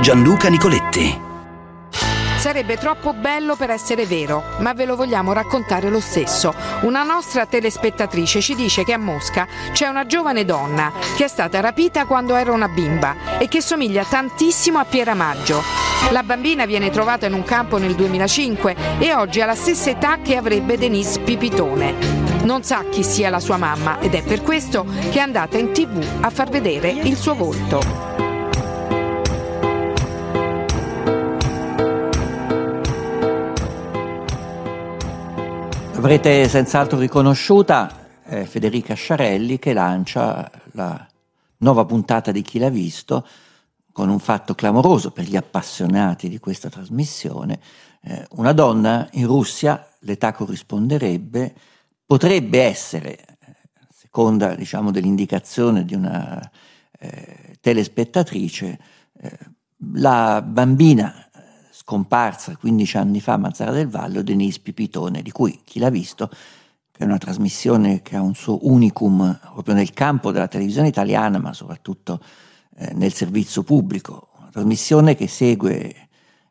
di Gianluca Nicoletti. Sarebbe troppo bello per essere vero, ma ve lo vogliamo raccontare lo stesso. Una nostra telespettatrice ci dice che a Mosca c'è una giovane donna che è stata rapita quando era una bimba e che somiglia tantissimo a Piera Maggio. La bambina viene trovata in un campo nel 2005 e oggi ha la stessa età che avrebbe Denise Pipitone. Non sa chi sia la sua mamma ed è per questo che è andata in TV a far vedere il suo volto. Avrete senz'altro riconosciuta Federica Sciarelli, che lancia la nuova puntata di Chi l'ha visto con un fatto clamoroso per gli appassionati di questa trasmissione. Una donna in Russia, l'età corrisponderebbe, potrebbe essere, a seconda dell'indicazione di una telespettatrice, la bambina scomparsa 15 anni fa a Mazara del Vallo, Denise Pipitone, di cui Chi l'ha visto, che è una trasmissione che ha un suo unicum proprio nel campo della televisione italiana, ma soprattutto nel servizio pubblico. Una trasmissione che segue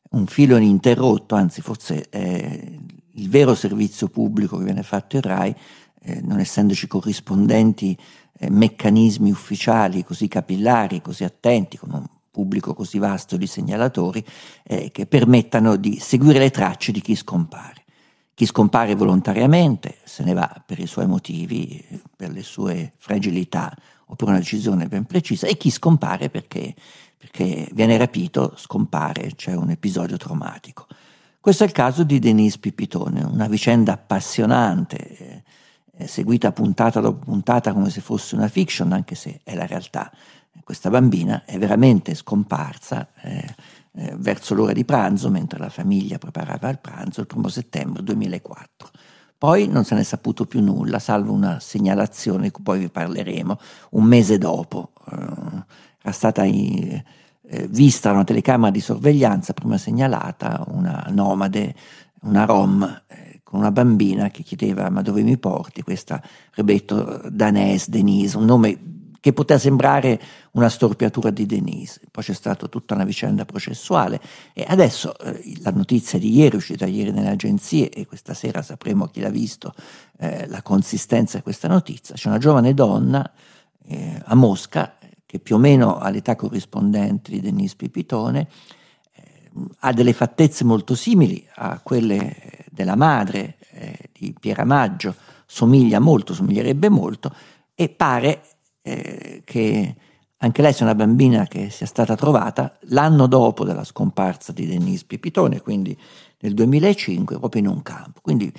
un filo ininterrotto, anzi forse il vero servizio pubblico che viene fatto in Rai, non essendoci corrispondenti meccanismi ufficiali così capillari, così attenti, con un pubblico così vasto di segnalatori che permettano di seguire le tracce di chi scompare. Chi scompare volontariamente se ne va per i suoi motivi, per le sue fragilità o per una decisione ben precisa, e chi scompare perché viene rapito, scompare, c'è un episodio traumatico. Questo è il caso di Denise Pipitone, una vicenda appassionante, seguita puntata dopo puntata come se fosse una fiction, anche se è la realtà. Questa bambina è veramente scomparsa verso l'ora di pranzo, mentre la famiglia preparava il pranzo, il 1 settembre 2004. Poi non se ne è saputo più nulla, salvo una segnalazione di cui poi vi parleremo. Un mese dopo era stata vista da una telecamera di sorveglianza, prima segnalata, una nomade, una rom, con una bambina che chiedeva: ma dove mi porti? Questa avrebbe detto Denise, un nome che poteva sembrare una storpiatura di Denise. Poi c'è stata tutta una vicenda processuale e adesso la notizia di ieri, uscita ieri nelle agenzie, e questa sera sapremo Chi l'ha visto la consistenza di questa notizia. C'è una giovane donna a Mosca che più o meno all'età corrispondente di Denise Pipitone, ha delle fattezze molto simili a quelle della madre di Piera Maggio, somiglierebbe molto, e pare che anche lei sia una bambina che sia stata trovata l'anno dopo della scomparsa di Denise Pipitone, quindi nel 2005, proprio in un campo. Quindi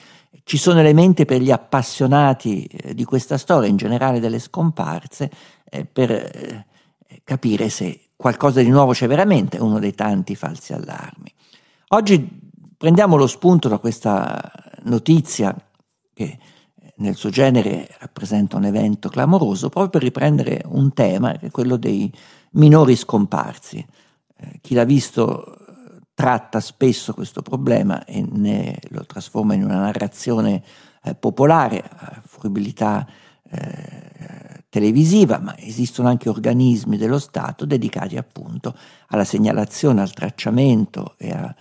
ci sono elementi per gli appassionati di questa storia, in generale delle scomparse, per capire se qualcosa di nuovo c'è veramente, uno dei tanti falsi allarmi. Oggi prendiamo lo spunto da questa notizia che nel suo genere rappresenta un evento clamoroso, proprio per riprendere un tema che è quello dei minori scomparsi. Chi l'ha visto tratta spesso questo problema e lo trasforma in una narrazione popolare, fruibilità televisiva, ma esistono anche organismi dello Stato dedicati appunto alla segnalazione, al tracciamento e al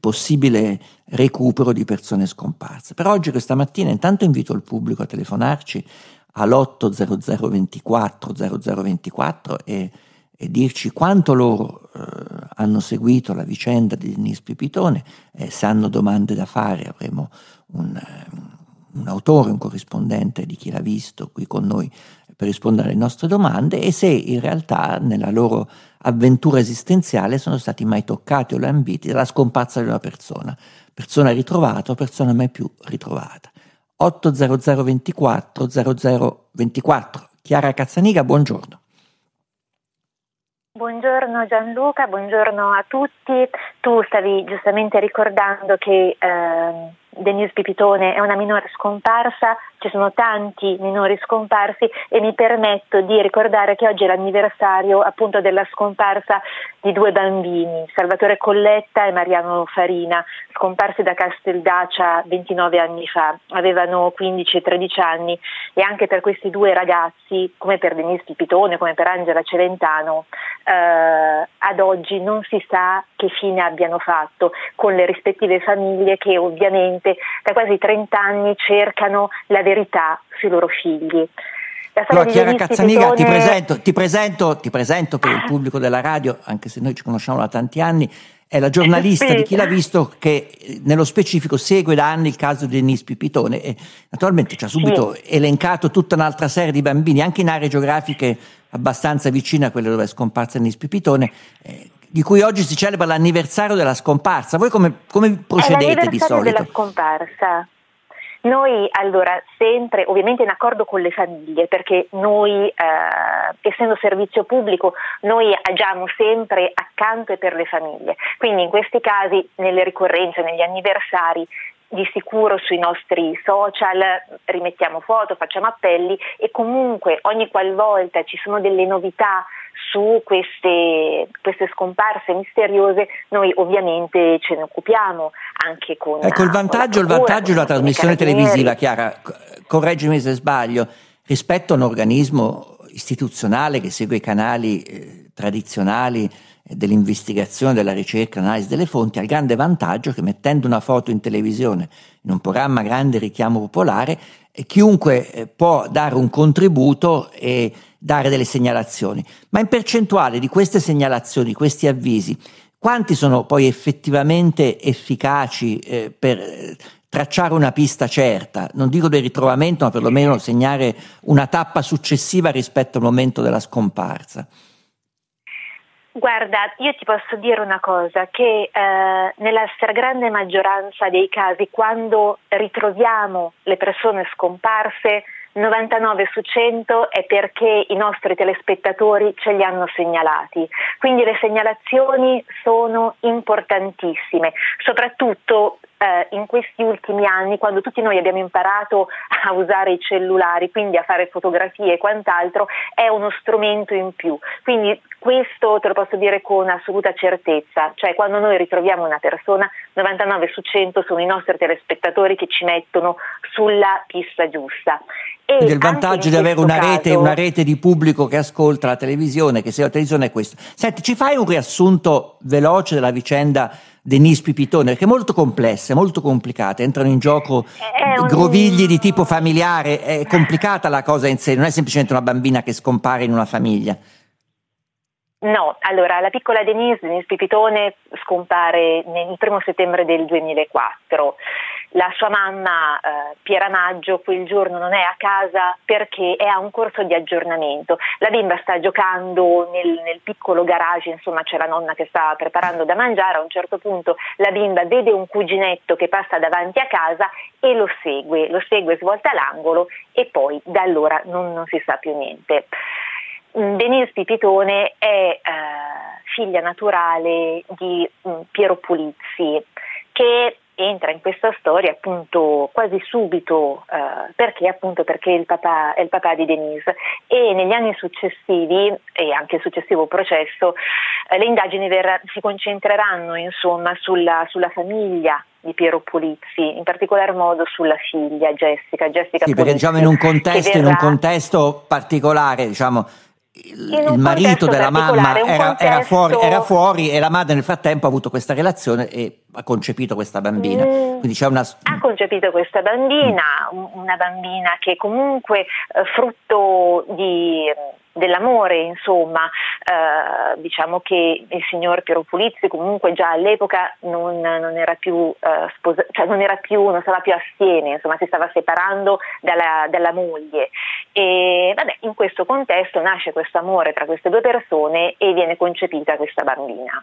possibile recupero di persone scomparse. Per oggi, questa mattina, intanto invito il pubblico a telefonarci all'800 24 00 24 e dirci quanto loro hanno seguito la vicenda di Denise Pipitone. Se hanno domande da fare, avremo un autore, un corrispondente di Chi l'ha visto qui con noi per rispondere alle nostre domande, e se in realtà nella loro avventura esistenziale sono stati mai toccati o lambiti dalla scomparsa di una persona ritrovata o persona mai più ritrovata. 800 24 00 24. Chiara Cazzaniga, buongiorno. Buongiorno Gianluca, buongiorno a tutti. Tu stavi giustamente ricordando che Denise Pipitone è una minore scomparsa, ci sono tanti minori scomparsi e mi permetto di ricordare che oggi è l'anniversario appunto della scomparsa di due bambini, Salvatore Colletta e Mariano Farina, scomparsi da Casteldaccia 29 anni fa, avevano 15 e 13 anni e anche per questi due ragazzi, come per Denise Pipitone, come per Angela Celentano, ad oggi non si sa che fine abbiano fatto, con le rispettive famiglie che ovviamente da quasi 30 anni cercano la verità sui loro figli. Allora, Chiara Cazzaniga, ti presento per il pubblico della radio, anche se noi ci conosciamo da tanti anni, è la giornalista di Chi l'ha visto, che nello specifico segue da anni il caso di Denise Pipitone e naturalmente ci ha subito elencato tutta un'altra serie di bambini, anche in aree geografiche abbastanza vicine a quelle dove è scomparsa Denise Pipitone, di cui oggi si celebra l'anniversario della scomparsa. Voi come procedete di solito? L'anniversario della scomparsa. Noi allora sempre ovviamente in accordo con le famiglie, perché noi essendo servizio pubblico noi agiamo sempre accanto e per le famiglie, quindi in questi casi nelle ricorrenze, negli anniversari di sicuro sui nostri social rimettiamo foto, facciamo appelli e comunque ogni qualvolta ci sono delle novità su queste scomparse misteriose noi ovviamente ce ne occupiamo anche con il vantaggio della trasmissione televisiva, Chiara, correggimi se sbaglio, rispetto a un organismo istituzionale che segue i canali tradizionali dell'investigazione, della ricerca, analisi delle fonti, ha il grande vantaggio che mettendo una foto in televisione in un programma grande richiamo popolare chiunque può dare un contributo e dare delle segnalazioni, ma in percentuale di queste segnalazioni, questi avvisi, quanti sono poi effettivamente efficaci per tracciare una pista certa, non dico del ritrovamento ma perlomeno segnare una tappa successiva rispetto al momento della scomparsa? Guarda, io ti posso dire una cosa, che nella stragrande maggioranza dei casi quando ritroviamo le persone scomparse 99 su 100 è perché i nostri telespettatori ce li hanno segnalati, quindi le segnalazioni sono importantissime, soprattutto in questi ultimi anni quando tutti noi abbiamo imparato a usare i cellulari, quindi a fare fotografie e quant'altro, è uno strumento in più, quindi questo te lo posso dire con assoluta certezza, cioè quando noi ritroviamo una persona 99 su 100 sono i nostri telespettatori che ci mettono sulla pista giusta. Quindi il vantaggio di avere una rete di pubblico che ascolta la televisione, che segue la televisione è questo. Senti, ci fai un riassunto veloce della vicenda Denise Pipitone, che è molto complessa, molto complicata, entrano in gioco grovigli di tipo familiare, è complicata la cosa in sé, non è semplicemente una bambina che scompare in una famiglia. No, allora la piccola Denise Pipitone scompare il 1° settembre del 2004. La sua mamma Piera Maggio quel giorno non è a casa perché è a un corso di aggiornamento. La bimba sta giocando nel piccolo garage, insomma c'è la nonna che sta preparando da mangiare, a un certo punto la bimba vede un cuginetto che passa davanti a casa e lo segue svolta l'angolo e poi da allora non si sa più niente. Denise Pipitone è figlia naturale di Piero Pulizzi, che entra in questa storia appunto quasi subito perché è il papà di Denise, e negli anni successivi e anche il successivo processo le indagini si concentreranno insomma sulla famiglia di Piero Pulizzi, in particolar modo sulla figlia Jessica Pulizzi, perché diciamo in un contesto particolare, diciamo il marito della mamma era fuori e la madre nel frattempo ha avuto questa relazione e ha concepito questa bambina. Quindi c'è una bambina che comunque frutto dell'amore, insomma, diciamo che il signor Piero Pulizzi comunque già all'epoca non stava più assieme, insomma si stava separando dalla moglie e vabbè, in questo contesto nasce questo amore tra queste due persone e viene concepita questa bambina.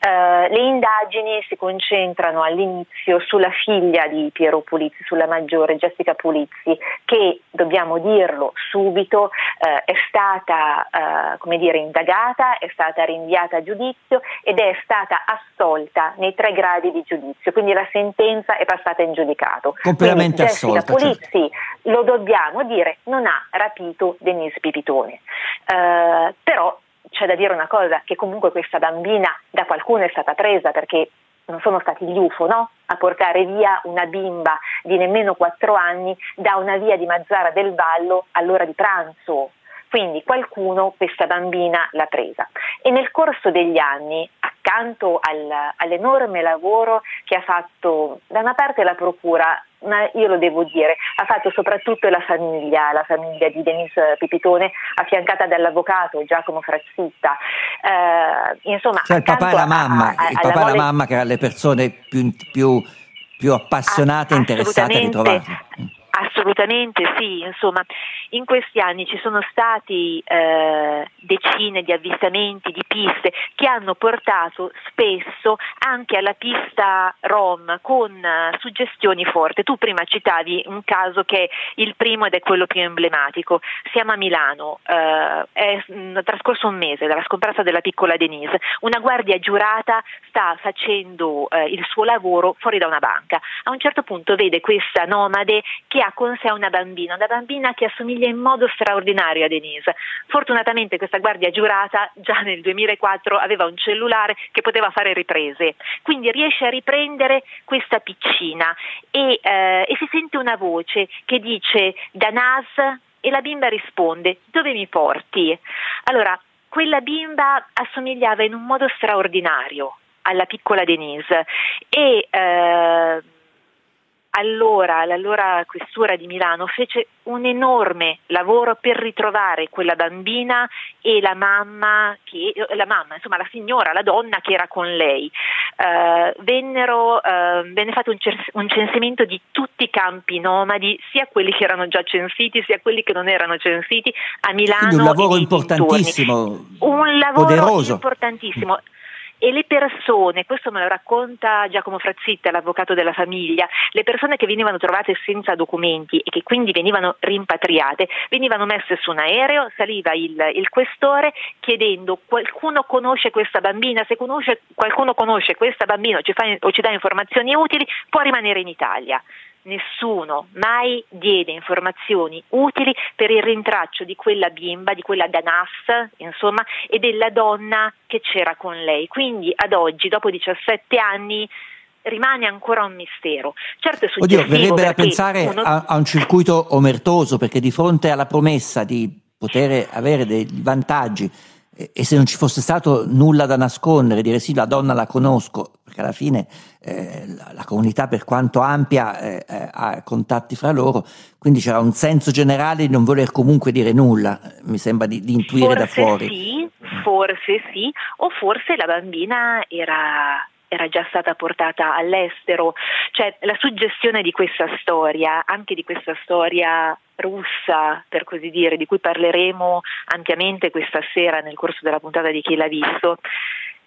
Le indagini si concentrano all'inizio sulla figlia di Piero Pulizzi, sulla maggiore Jessica Pulizzi, che dobbiamo dirlo subito è stata indagata giudicata, è stata rinviata a giudizio ed è stata assolta nei 3 gradi di giudizio, quindi la sentenza è passata in giudicato. Completamente assolta. Jessica Pulizzi, certo, lo dobbiamo dire, non ha rapito Denise Pipitone, però c'è da dire una cosa, che comunque questa bambina da qualcuno è stata presa, perché non sono stati gli UFO, no? A portare via una bimba di nemmeno 4 anni da una via di Mazara del Vallo all'ora di pranzo. Quindi qualcuno questa bambina l'ha presa. E nel corso degli anni, accanto all'enorme lavoro che ha fatto da una parte la procura, ma io lo devo dire, ha fatto soprattutto la famiglia di Denise Pipitone, affiancata dall'avvocato Giacomo Frazzitta. Insomma, cioè il papà e la mamma, che erano le persone più appassionate e interessate a ritrovarla. Assolutamente sì, insomma, in questi anni ci sono stati decine di avvistamenti, di piste che hanno portato spesso anche alla pista rom con suggestioni forti. Tu prima citavi un caso che è il primo ed è quello più emblematico. Siamo a Milano, è trascorso un mese dalla scomparsa della piccola Denise, una guardia giurata sta facendo il suo lavoro fuori da una banca, a un certo punto vede questa nomade che ha con sé una bambina che assomiglia in modo straordinario a Denise. Fortunatamente questa guardia giurata già nel 2004 aveva un cellulare che poteva fare riprese, quindi riesce a riprendere questa piccina e si sente una voce che dice Danas, e la bimba risponde dove mi porti? Allora, quella bimba assomigliava in un modo straordinario alla piccola Denise e allora l'allora questura di Milano fece un enorme lavoro per ritrovare quella bambina e la signora, la donna che era con lei. Venne fatto un censimento di tutti i campi nomadi, sia quelli che erano già censiti, sia quelli che non erano censiti a Milano. Quindi un lavoro importantissimo, un lavoro poderoso, importantissimo. E le persone, questo me lo racconta Giacomo Frazzitta, l'avvocato della famiglia, le persone che venivano trovate senza documenti e che quindi venivano rimpatriate, venivano messe su un aereo, saliva il questore chiedendo qualcuno conosce questa bambina, se qualcuno conosce questa bambina o ci dà informazioni utili può rimanere in Italia. Nessuno mai diede informazioni utili per il rintraccio di quella bimba, di quella Danas, insomma, e della donna che c'era con lei. Quindi ad oggi, dopo 17 anni, rimane ancora un mistero. Certo, verrebbe da pensare a un circuito omertoso, perché di fronte alla promessa di poter avere dei vantaggi e se non ci fosse stato nulla da nascondere, dire sì, la donna la conosco, perché alla fine la comunità, per quanto ampia, ha contatti fra loro, quindi c'era un senso generale di non voler comunque dire nulla, mi sembra di intuire forse da fuori. Forse sì, o forse la bambina era già stata portata all'estero, cioè la suggestione di questa storia, anche di questa storia russa, per così dire, di cui parleremo ampiamente questa sera nel corso della puntata di Chi l'ha visto,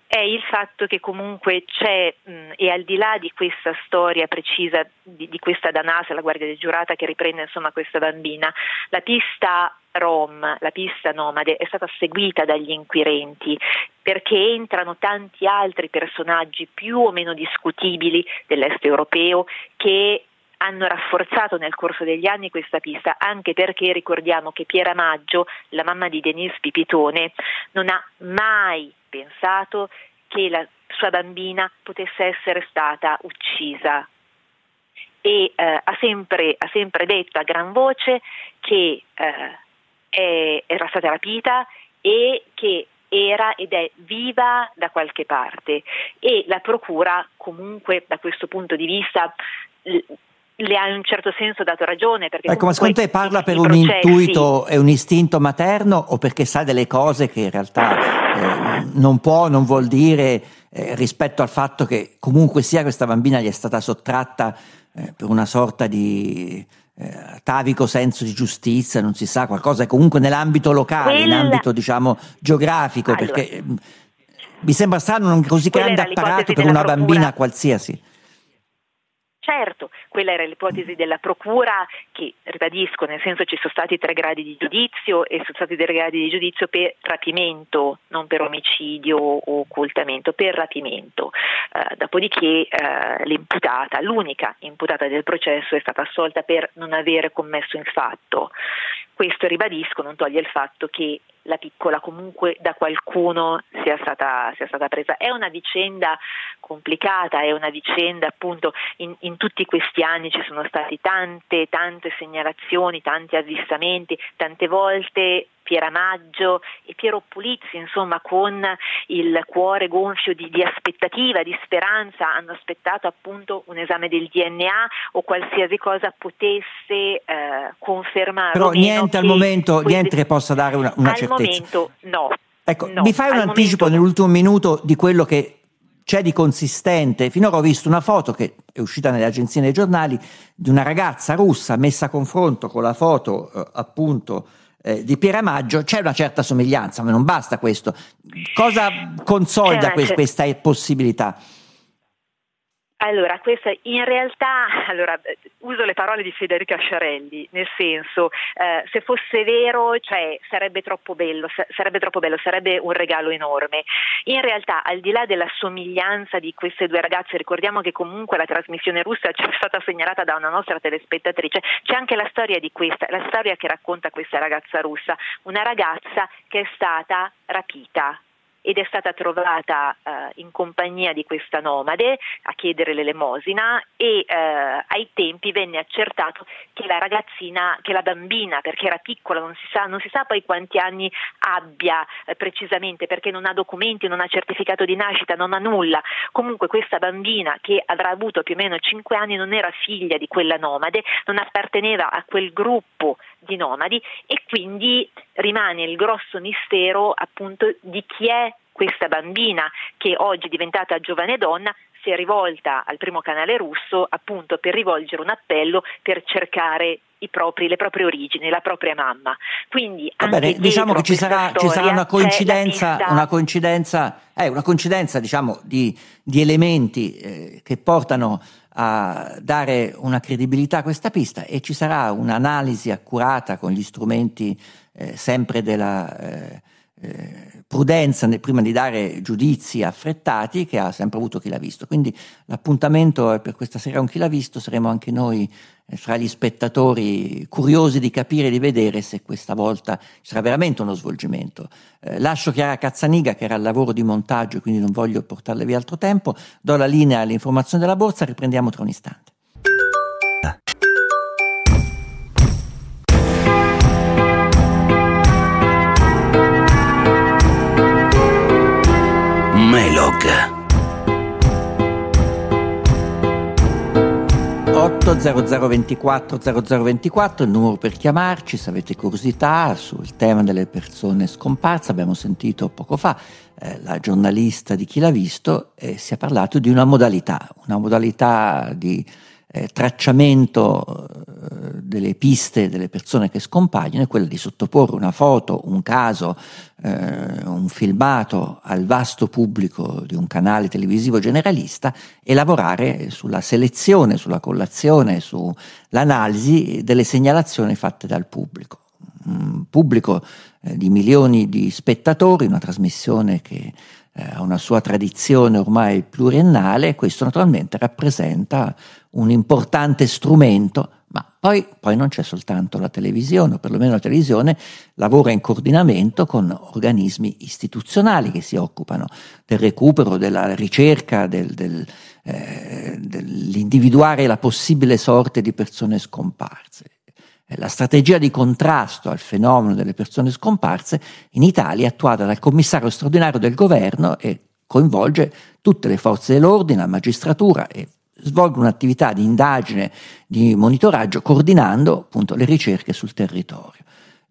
è il fatto che comunque c'è, e al di là di questa storia precisa di questa Danas, la guardia giurata che riprende insomma questa bambina, la pista rom, la pista nomade è stata seguita dagli inquirenti, perché entrano tanti altri personaggi più o meno discutibili dell'est europeo che hanno rafforzato nel corso degli anni questa pista, anche perché ricordiamo che Piera Maggio, la mamma di Denise Pipitone, non ha mai pensato che la sua bambina potesse essere stata uccisa e ha sempre detto a gran voce che era stata rapita e che era ed è viva da qualche parte, e la procura comunque da questo punto di vista le ha in un certo senso dato ragione, perché ma secondo te parla per un intuito e un istinto materno, o perché sa delle cose che in realtà non vuol dire, rispetto al fatto che comunque sia questa bambina gli è stata sottratta per una sorta di atavico senso di giustizia, non si sa, qualcosa comunque nell'ambito locale, in ambito diciamo geografico, allora, perché mi sembra strano un così grande apparato per una bambina qualsiasi. Certo, quella era l'ipotesi della procura che, ribadisco, nel senso ci sono stati 3 gradi di giudizio e sono stati 3 gradi di giudizio per rapimento, non per omicidio o occultamento, per rapimento. Dopodiché l'imputata, l'unica imputata del processo, è stata assolta per non avere commesso il fatto. Questo, ribadisco, non toglie il fatto che la piccola comunque da qualcuno sia stata presa. È una vicenda complicata, è una vicenda appunto in tutti questi anni ci sono stati tante segnalazioni, tanti avvistamenti, tante volte Piera Maggio e Piero Pulizzi, insomma, con il cuore gonfio di aspettativa, di speranza, hanno aspettato appunto un esame del DNA o qualsiasi cosa potesse confermare. Però niente al momento, niente che possa dare una certezza. Al momento no. Ecco, no, mi fai un anticipo nell'ultimo minuto di quello che c'è di consistente? Finora ho visto una foto che è uscita nelle agenzie e nei giornali di una ragazza russa messa a confronto con la foto appunto di Piera Maggio. C'è una certa somiglianza, ma non basta questo. Cosa consolida questa possibilità? Allora, questa in realtà, uso le parole di Federica Sciarelli, nel senso, se fosse vero, cioè sarebbe troppo bello, sarebbe un regalo enorme. In realtà, al di là della somiglianza di queste due ragazze, ricordiamo che comunque la trasmissione russa ci è stata segnalata da una nostra telespettatrice, c'è anche la storia di questa, la storia che racconta questa ragazza russa, una ragazza che è stata rapita ed è stata trovata in compagnia di questa nomade a chiedere l'elemosina e ai tempi venne accertato che la bambina, perché era piccola, non si sa poi quanti anni abbia precisamente, perché non ha documenti, non ha certificato di nascita, non ha nulla. Comunque questa bambina, che avrà avuto più o meno 5 anni, non era figlia di quella nomade, non apparteneva a quel gruppo di nomadi e quindi rimane il grosso mistero appunto di chi è questa bambina che oggi è diventata giovane donna, si è rivolta al primo canale russo appunto per rivolgere un appello per cercare le proprie origini, la propria mamma. Quindi anche diciamo che ci sarà una coincidenza diciamo di elementi che portano a dare una credibilità a questa pista e ci sarà un'analisi accurata con gli strumenti sempre della prudenza prima di dare giudizi affrettati che ha sempre avuto Chi l'ha visto. Quindi l'appuntamento è per questa sera con Chi l'ha visto, saremo anche noi fra gli spettatori curiosi di capire e di vedere se questa volta ci sarà veramente uno svolgimento. Lascio Chiara Cazzaniga che era al lavoro di montaggio, quindi non voglio portarle via altro tempo, do la linea all'informazione della borsa, riprendiamo tra un istante. Melog 800 24 00 24, il numero per chiamarci se avete curiosità sul tema delle persone scomparse. Abbiamo sentito poco fa la giornalista di Chi l'ha visto e si è parlato di una modalità di tracciamento delle piste delle persone che scompaiono, è quella di sottoporre una foto, un caso, un filmato al vasto pubblico di un canale televisivo generalista e lavorare sulla selezione, sulla collazione, sull'analisi delle segnalazioni fatte dal pubblico. Un pubblico di milioni di spettatori, una trasmissione che ha una sua tradizione ormai pluriennale, questo naturalmente rappresenta un importante strumento, ma poi non c'è soltanto la televisione, o perlomeno la televisione lavora in coordinamento con organismi istituzionali che si occupano del recupero, della ricerca, dell'individuare la possibile sorte di persone scomparse. La strategia di contrasto al fenomeno delle persone scomparse in Italia è attuata dal commissario straordinario del governo e coinvolge tutte le forze dell'ordine, la magistratura, e svolge un'attività di indagine, di monitoraggio, coordinando appunto le ricerche sul territorio.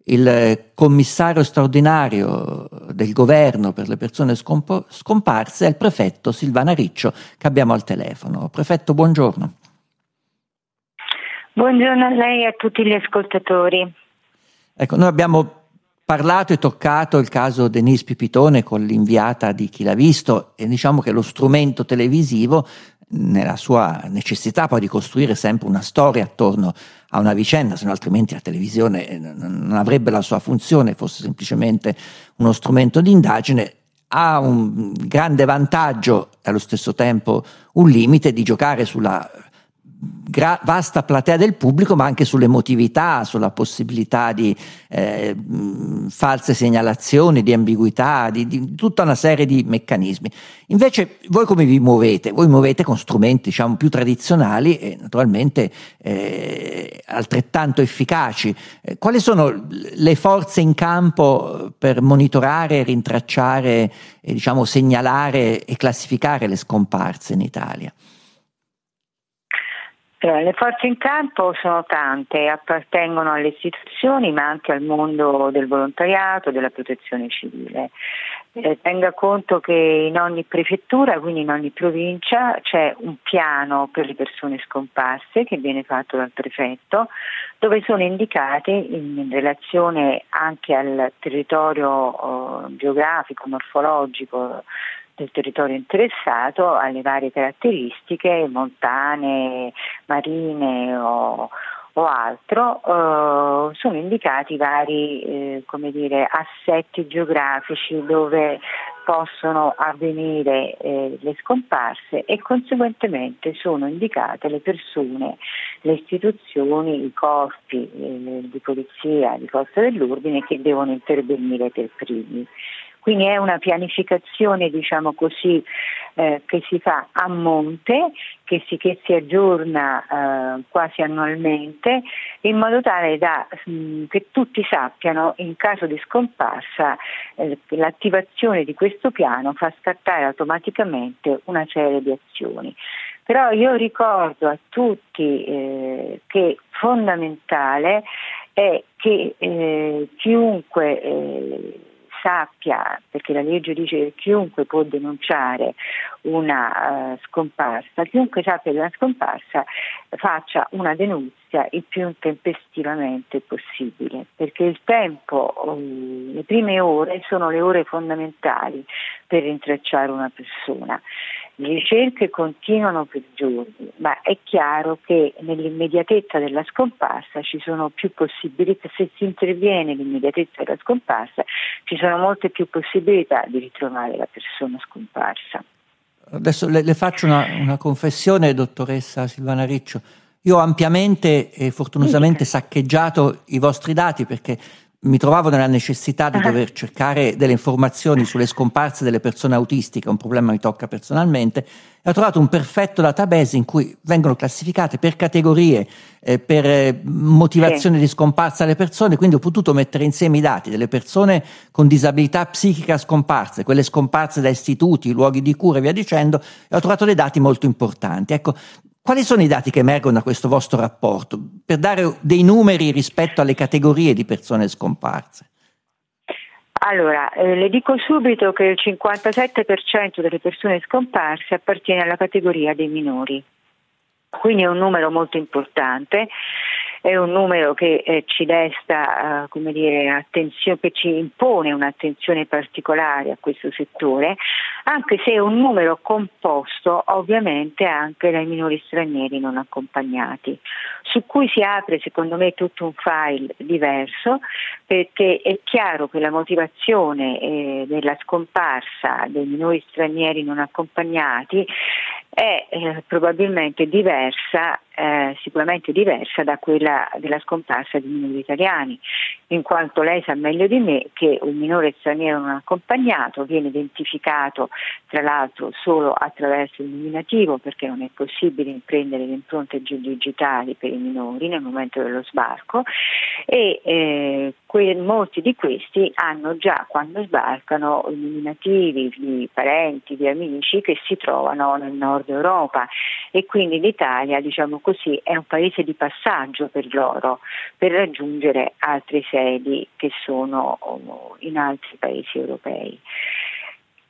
Il commissario straordinario del governo per le persone scomparse è il prefetto Silvana Riccio, che abbiamo al telefono. Prefetto, buongiorno. Buongiorno a lei e a tutti gli ascoltatori. Ecco, noi abbiamo parlato e toccato il caso Denise Pipitone con l'inviata di Chi l'ha visto e diciamo che lo strumento televisivo nella sua necessità poi di costruire sempre una storia attorno a una vicenda, se no altrimenti la televisione non avrebbe la sua funzione, fosse semplicemente uno strumento di indagine, ha un grande vantaggio e allo stesso tempo un limite di giocare sulla vasta platea del pubblico, ma anche sull'emotività, sulla possibilità di false segnalazioni, di ambiguità, di tutta una serie di meccanismi. Invece voi come vi muovete? Voi muovete con strumenti, diciamo, più tradizionali e naturalmente altrettanto efficaci. Quali sono le forze in campo per monitorare, rintracciare e, diciamo, segnalare e classificare le scomparse in Italia? Le forze in campo sono tante, appartengono alle istituzioni ma anche al mondo del volontariato, della protezione civile. Tenga conto che in ogni prefettura, quindi in ogni provincia, c'è un piano per le persone scomparse che viene fatto dal prefetto, dove sono indicate, in relazione anche al territorio geografico, morfologico del territorio interessato, alle varie caratteristiche montane, marine o altro, sono indicati vari assetti geografici dove possono avvenire le scomparse e conseguentemente sono indicate le persone, le istituzioni, i corpi di polizia, di forze dell'ordine che devono intervenire per primi. Quindi è una pianificazione, diciamo così, che si fa a monte, che si aggiorna quasi annualmente, in modo tale da che tutti sappiano, in caso di scomparsa, l'attivazione di questo piano fa scattare automaticamente una serie di azioni. Però io ricordo a tutti che fondamentale è che chiunque sappia, perché la legge dice che chiunque può denunciare una scomparsa, chiunque sappia di una scomparsa faccia una denuncia il più tempestivamente possibile, perché il tempo, le prime ore sono le ore fondamentali per rintracciare una persona. Le ricerche continuano per giorni, ma è chiaro che nell'immediatezza della scomparsa ci sono più possibilità, se si interviene nell'immediatezza della scomparsa ci sono molte più possibilità di ritrovare la persona scomparsa. Adesso le faccio una confessione, dottoressa Silvana Riccio, io ho ampiamente e fortunosamente saccheggiato i vostri dati perché mi trovavo nella necessità di dover cercare delle informazioni sulle scomparse delle persone autistiche, un problema che mi tocca personalmente, e ho trovato un perfetto database in cui vengono classificate per categorie, per motivazione di scomparsa le persone, quindi ho potuto mettere insieme i dati delle persone con disabilità psichica scomparse, quelle scomparse da istituti, luoghi di cura e via dicendo, e ho trovato dei dati molto importanti. Ecco, quali sono i dati che emergono da questo vostro rapporto, per dare dei numeri rispetto alle categorie di persone scomparse? Allora, le dico subito che il 57% delle persone scomparse appartiene alla categoria dei minori, quindi è un numero molto importante. È un numero che ci desta, attenzione, che ci impone un'attenzione particolare a questo settore, anche se è un numero composto ovviamente anche dai minori stranieri non accompagnati, su cui si apre secondo me tutto un file diverso, perché è chiaro che la motivazione della scomparsa dei minori stranieri non accompagnati è probabilmente diversa, sicuramente diversa da quella della scomparsa di minori italiani, in quanto lei sa meglio di me che un minore straniero non accompagnato viene identificato tra l'altro solo attraverso il nominativo, perché non è possibile prendere le impronte digitali per i minori nel momento dello sbarco, e molti di questi hanno già, quando sbarcano, i nominativi di parenti, di amici che si trovano nel nord Europa, e quindi l'Italia, diciamo così, è un paese di passaggio per loro per raggiungere altre sedi che sono in altri paesi europei.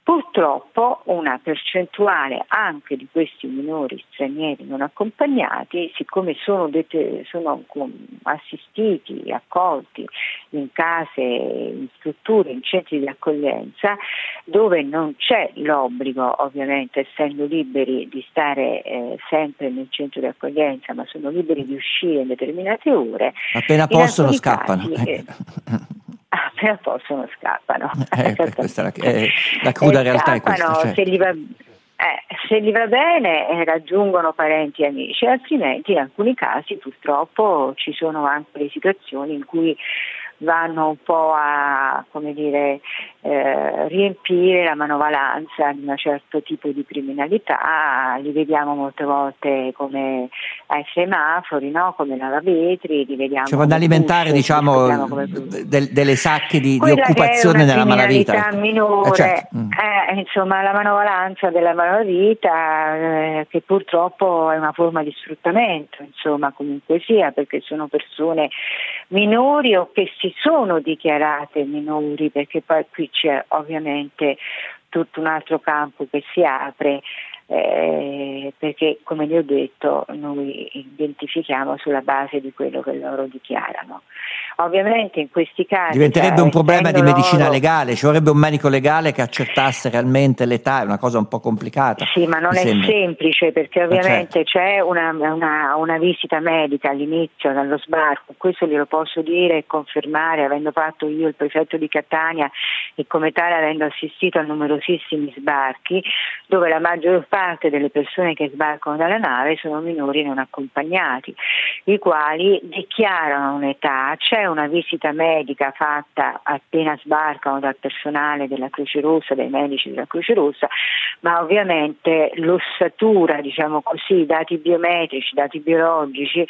Purtroppo una percentuale anche di questi minori stranieri non accompagnati, siccome sono assistiti, accolti in case, in strutture, in centri di accoglienza, dove non c'è l'obbligo, ovviamente essendo liberi di stare sempre nel centro di accoglienza, ma sono liberi di uscire in determinate ore. Appena possono scappano. Appena possono scappano. La cruda realtà è questa. Cioè. Se gli va bene raggiungono parenti e amici, altrimenti in alcuni casi purtroppo ci sono anche le situazioni in cui vanno un po' a riempire la manovalanza di un certo tipo di criminalità. Li vediamo molte volte come ai semafori, no? Come lavapietri, li vediamo, cioè, vanno ad alimentare delle sacche di occupazione della malavita minore, certo. Insomma, la manovalanza della malavita che purtroppo è una forma di sfruttamento, insomma, comunque sia, perché sono persone minori o che si sono dichiarate minori, perché poi qui c'è ovviamente tutto un altro campo che si apre, perché come vi ho detto noi identifichiamo sulla base di quello che loro dichiarano. Ovviamente in questi casi diventerebbe un problema di medicina legale, ci vorrebbe un medico legale che accertasse realmente l'età, è una cosa un po' complicata. Sì, ma non è semplice, perché ovviamente c'è una visita medica all'inizio, dallo sbarco. Questo glielo posso dire e confermare, avendo fatto io il prefetto di Catania e come tale avendo assistito a numerosissimi sbarchi, dove la maggior parte delle persone che sbarcano dalla nave sono minori non accompagnati, i quali dichiarano un'età. C'è una visita medica fatta appena sbarcano dal personale della Croce Rossa, dai medici della Croce Rossa, ma ovviamente l'ossatura, diciamo così, dati biometrici, dati biologici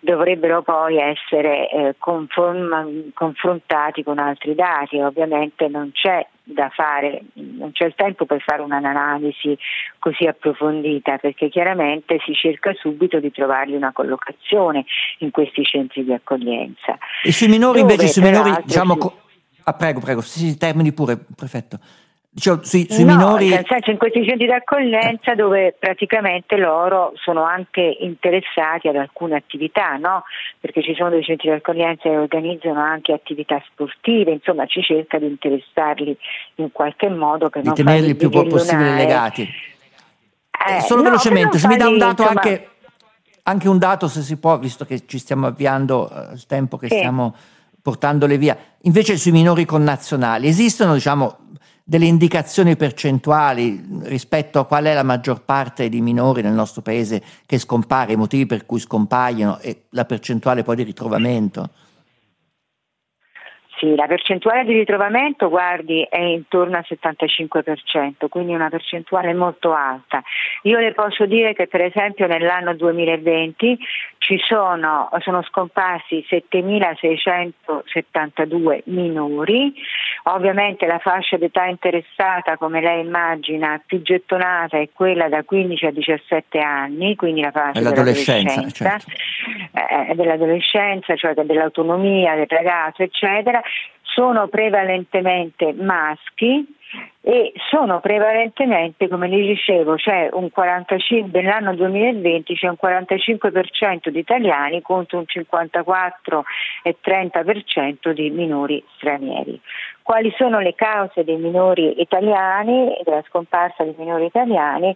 dovrebbero poi essere confrontati con altri dati. Ovviamente non c'è il tempo per fare un'analisi così approfondita, perché chiaramente si cerca subito di trovargli una collocazione in questi centri di accoglienza. E sui minori prego, si termini pure, prefetto. Cioè, sui minori, nel senso, in questi centri di accoglienza dove praticamente loro sono anche interessati ad alcune attività, no? Perché ci sono dei centri di accoglienza che organizzano anche attività sportive, insomma ci cerca di interessarli in qualche modo, per non tenerli il più possibile legati. Solo velocemente, se mi dà un dato, insomma, anche un dato se si può, visto che ci stiamo avviando al tempo che stiamo portandole via. Invece sui minori connazionali esistono, diciamo, delle indicazioni percentuali rispetto a qual è la maggior parte di minori nel nostro paese che scompare, i motivi per cui scompaiono e la percentuale poi di ritrovamento? Sì, la percentuale di ritrovamento, guardi, è intorno al 75%, quindi una percentuale molto alta. Io le posso dire che per esempio nell'anno 2020 sono scomparsi 7.672 minori. Ovviamente la fascia d'età interessata, come lei immagina, più gettonata è quella da 15 a 17 anni, quindi la fascia dell'adolescenza, cioè dell'autonomia del ragazzo, eccetera. Sono prevalentemente maschi e sono prevalentemente, come vi dicevo, nell'anno 2020 c'è un 45% di italiani contro un 54,30% di minori stranieri. Quali sono le cause dei minori italiani, della scomparsa dei minori italiani?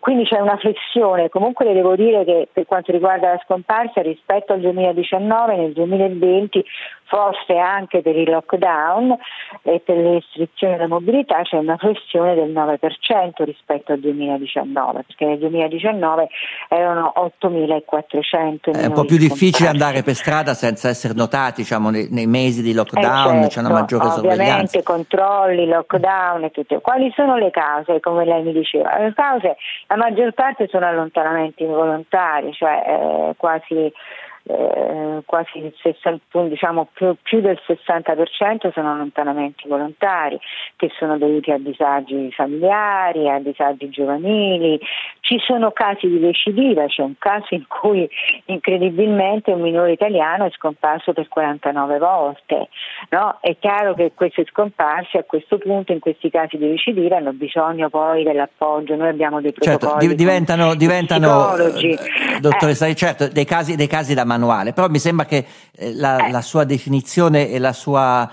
Quindi c'è una flessione. Comunque le devo dire che per quanto riguarda la scomparsa rispetto al 2019, nel 2020, forse anche per il lockdown e per le restrizioni della mobilità, c'è una flessione del 9% rispetto al 2019, perché nel 2019 erano 8.400. È un po' più difficile andare per strada senza essere notati, diciamo, nei mesi di lockdown, certo, c'è una maggiore sorveglianza. Ovviamente controlli, lockdown e tutto. Quali sono le cause, come lei mi diceva? Le cause, la maggior parte sono allontanamenti involontari, cioè quasi quasi il 60, diciamo più del 60% sono allontanamenti volontari che sono dovuti a disagi familiari, a disagi giovanili. Ci sono casi di recidiva, c'è un caso in cui incredibilmente un minore italiano è scomparso per 49 volte, no? È chiaro che questi scomparsi a questo punto, in questi casi di recidiva, hanno bisogno poi dell'appoggio. Noi abbiamo dei protocolli, certo, diventano dottoressa, certo, dei casi da manuale, però mi sembra che la sua definizione e la sua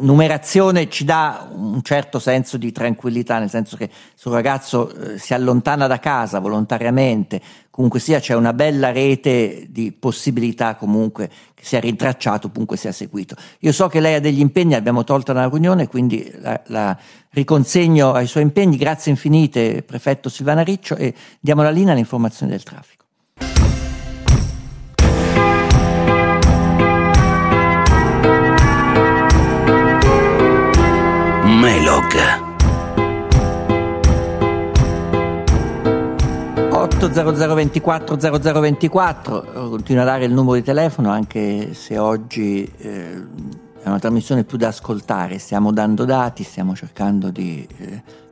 numerazione ci dà un certo senso di tranquillità, nel senso che se un ragazzo si allontana da casa volontariamente, comunque sia c'è una bella rete di possibilità comunque che sia rintracciato, comunque sia seguito. Io so che lei ha degli impegni, abbiamo tolto dalla riunione, quindi la riconsegno ai suoi impegni. Grazie infinite, prefetto Silvana Riccio, e diamo la linea alle informazioni del traffico. Melog 800 24 00 24, continua a dare il numero di telefono, anche se oggi è una trasmissione più da ascoltare. Stiamo dando dati, stiamo cercando di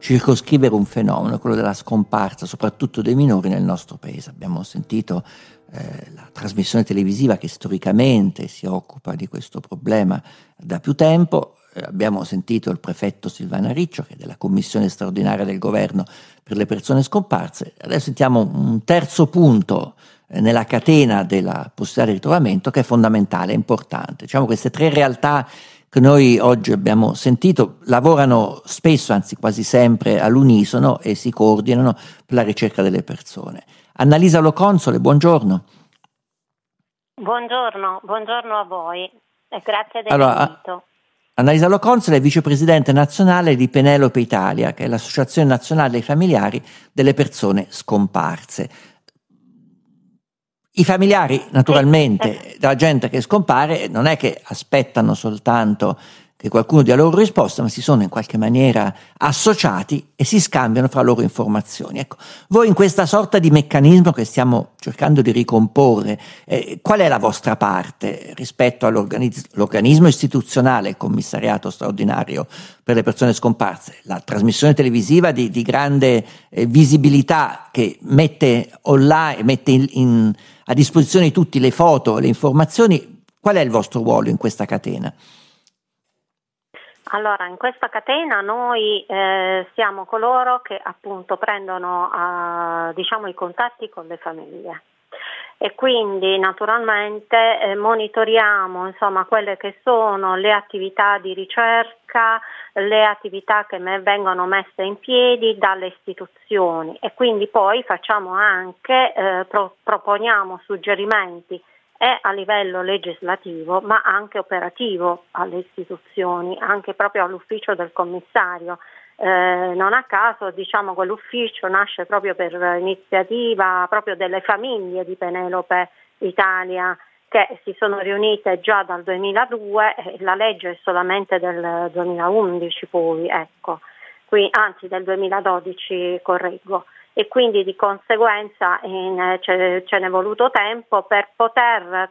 circoscrivere un fenomeno, quello della scomparsa soprattutto dei minori nel nostro paese. Abbiamo sentito la trasmissione televisiva che storicamente si occupa di questo problema da più tempo. Abbiamo sentito il prefetto Silvana Riccio, che è della commissione straordinaria del governo per le persone scomparse. Adesso sentiamo un terzo punto nella catena della possibilità di ritrovamento, che è fondamentale, è importante. Queste tre realtà che noi oggi abbiamo sentito lavorano spesso, anzi quasi sempre, all'unisono e si coordinano per la ricerca delle persone. Annalisa Loconsole, buongiorno. Buongiorno a voi e grazie dell'invito. Annalisa Loconsole è vicepresidente nazionale di Penelope Italia, che è l'associazione nazionale dei familiari delle persone scomparse. I familiari, naturalmente, della gente che scompare, non è che aspettano soltanto che qualcuno dia loro risposta, ma si sono in qualche maniera associati e si scambiano fra loro informazioni. Ecco, voi in questa sorta di meccanismo che stiamo cercando di ricomporre, qual è la vostra parte rispetto all'organismo istituzionale, il commissariato straordinario per le persone scomparse, la trasmissione televisiva di grande visibilità che mette online, mette a disposizione di tutti le foto, le informazioni? Qual è il vostro ruolo in questa catena? Allora, in questa catena noi siamo coloro che appunto prendono i contatti con le famiglie e quindi naturalmente monitoriamo quelle che sono le attività di ricerca, le attività che vengono messe in piedi dalle istituzioni, e quindi poi facciamo anche, proponiamo suggerimenti è a livello legislativo ma anche operativo alle istituzioni, anche proprio all'ufficio del commissario. Non a caso quell'ufficio nasce proprio per iniziativa proprio delle famiglie di Penelope Italia, che si sono riunite già dal 2002 e la legge è solamente del 2011 poi, del 2012 correggo. E quindi di conseguenza ce n'è voluto tempo per poter,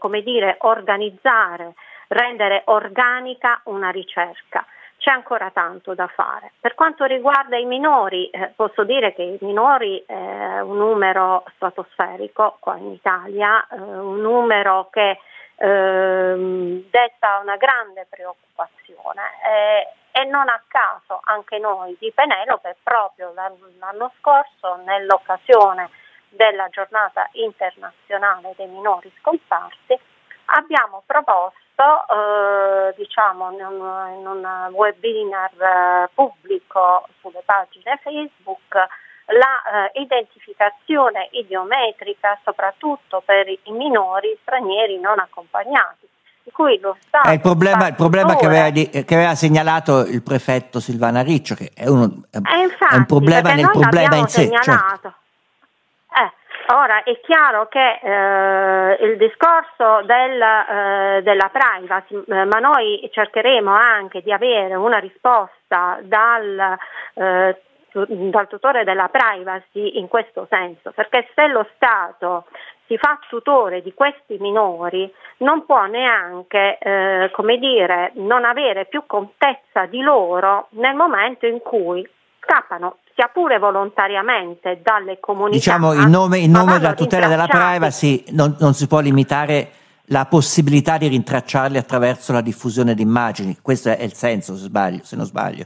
organizzare, rendere organica una ricerca. C'è ancora tanto da fare. Per quanto riguarda i minori, posso dire che i minori è un numero stratosferico qua in Italia, un numero che desta una grande preoccupazione. E non a caso anche noi di Penelope proprio l'anno scorso, nell'occasione della giornata internazionale dei minori scomparsi, abbiamo proposto in un webinar pubblico sulle pagine Facebook la identificazione idiometrica soprattutto per i minori stranieri non accompagnati. È il problema che aveva segnalato il prefetto Silvana Riccio, che è un problema nel problema in sé. Certo. Ora è chiaro che il discorso della privacy, ma noi cercheremo anche di avere una risposta dal tutore della privacy in questo senso, perché se lo Stato si fa tutore di questi minori non può neanche, non avere più contezza di loro nel momento in cui scappano, sia pure volontariamente, dalle comunità. Diciamo, in nome della tutela della privacy non si può limitare la possibilità di rintracciarli attraverso la diffusione di immagini. Questo è il senso, se non sbaglio.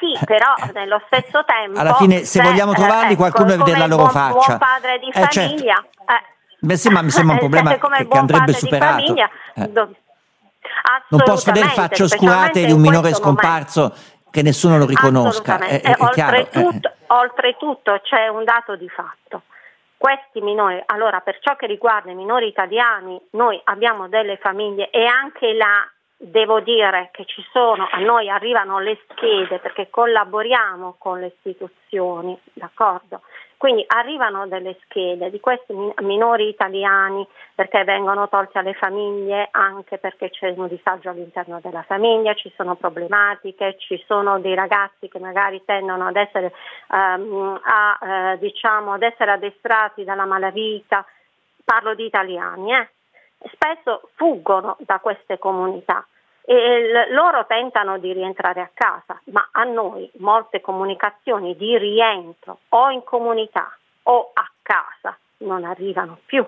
Sì, però nello stesso tempo alla fine se vogliamo trovarli qualcuno deve vedere la loro faccia. Buon padre di famiglia, certo. Beh, sì, ma mi sembra un problema che andrebbe superato. Non posso vedere facce oscurate di un minore scomparso che nessuno lo riconosca. Oltretutto c'è un dato di fatto. Questi minori, allora, per ciò che riguarda i minori italiani, noi abbiamo delle famiglie e anche là devo dire che ci sono, a noi arrivano le schede perché collaboriamo con le istituzioni, d'accordo? Quindi arrivano delle schede di questi minori italiani perché vengono tolti alle famiglie, anche perché c'è un disagio all'interno della famiglia, ci sono problematiche, ci sono dei ragazzi che magari tendono ad essere ad essere addestrati dalla malavita, parlo di italiani, spesso fuggono da queste comunità. E loro tentano di rientrare a casa, ma a noi molte comunicazioni di rientro o in comunità o a casa non arrivano più.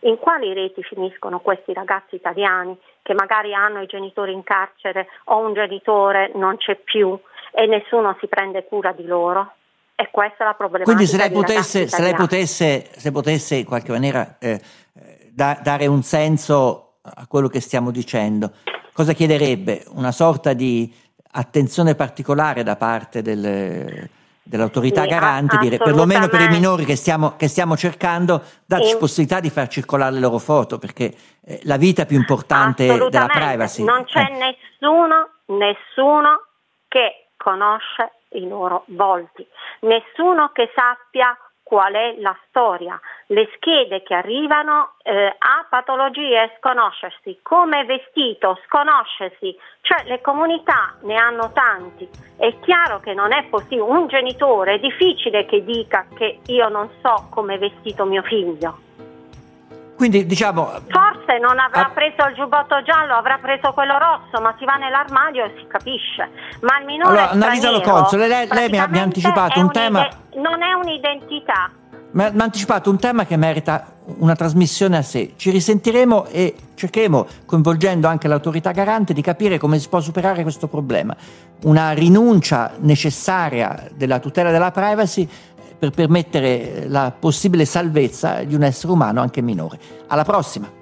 In quali reti finiscono questi ragazzi italiani che magari hanno i genitori in carcere o un genitore non c'è più e nessuno si prende cura di loro? E questa è la problematica. Quindi se lei potesse in qualche maniera dare un senso a quello che stiamo dicendo, cosa chiederebbe? Una sorta di attenzione particolare da parte dell'autorità garante, dire perlomeno per i minori che stiamo cercando, darci possibilità di far circolare le loro foto, perché la vita è più importante della privacy. Non c'è nessuno che conosce i loro volti, nessuno che sappia qual è la storia. Le schede che arrivano a patologie, sconoscersi, come vestito, sconoscersi, cioè le comunità ne hanno tanti, è chiaro che non è possibile, un genitore è difficile che dica che io non so come è vestito mio figlio. Quindi diciamo forse non avrà preso il giubbotto giallo, avrà preso quello rosso, ma si va nell'armadio e si capisce. Ma il minore Annalisa Loconsole, lei mi ha anticipato un tema, non è un'identità. Ma ha anticipato un tema che merita una trasmissione a sé. Ci risentiremo e cercheremo, coinvolgendo anche l'autorità garante, di capire come si può superare questo problema. Una rinuncia necessaria della tutela della privacy per permettere la possibile salvezza di un essere umano anche minore. Alla prossima!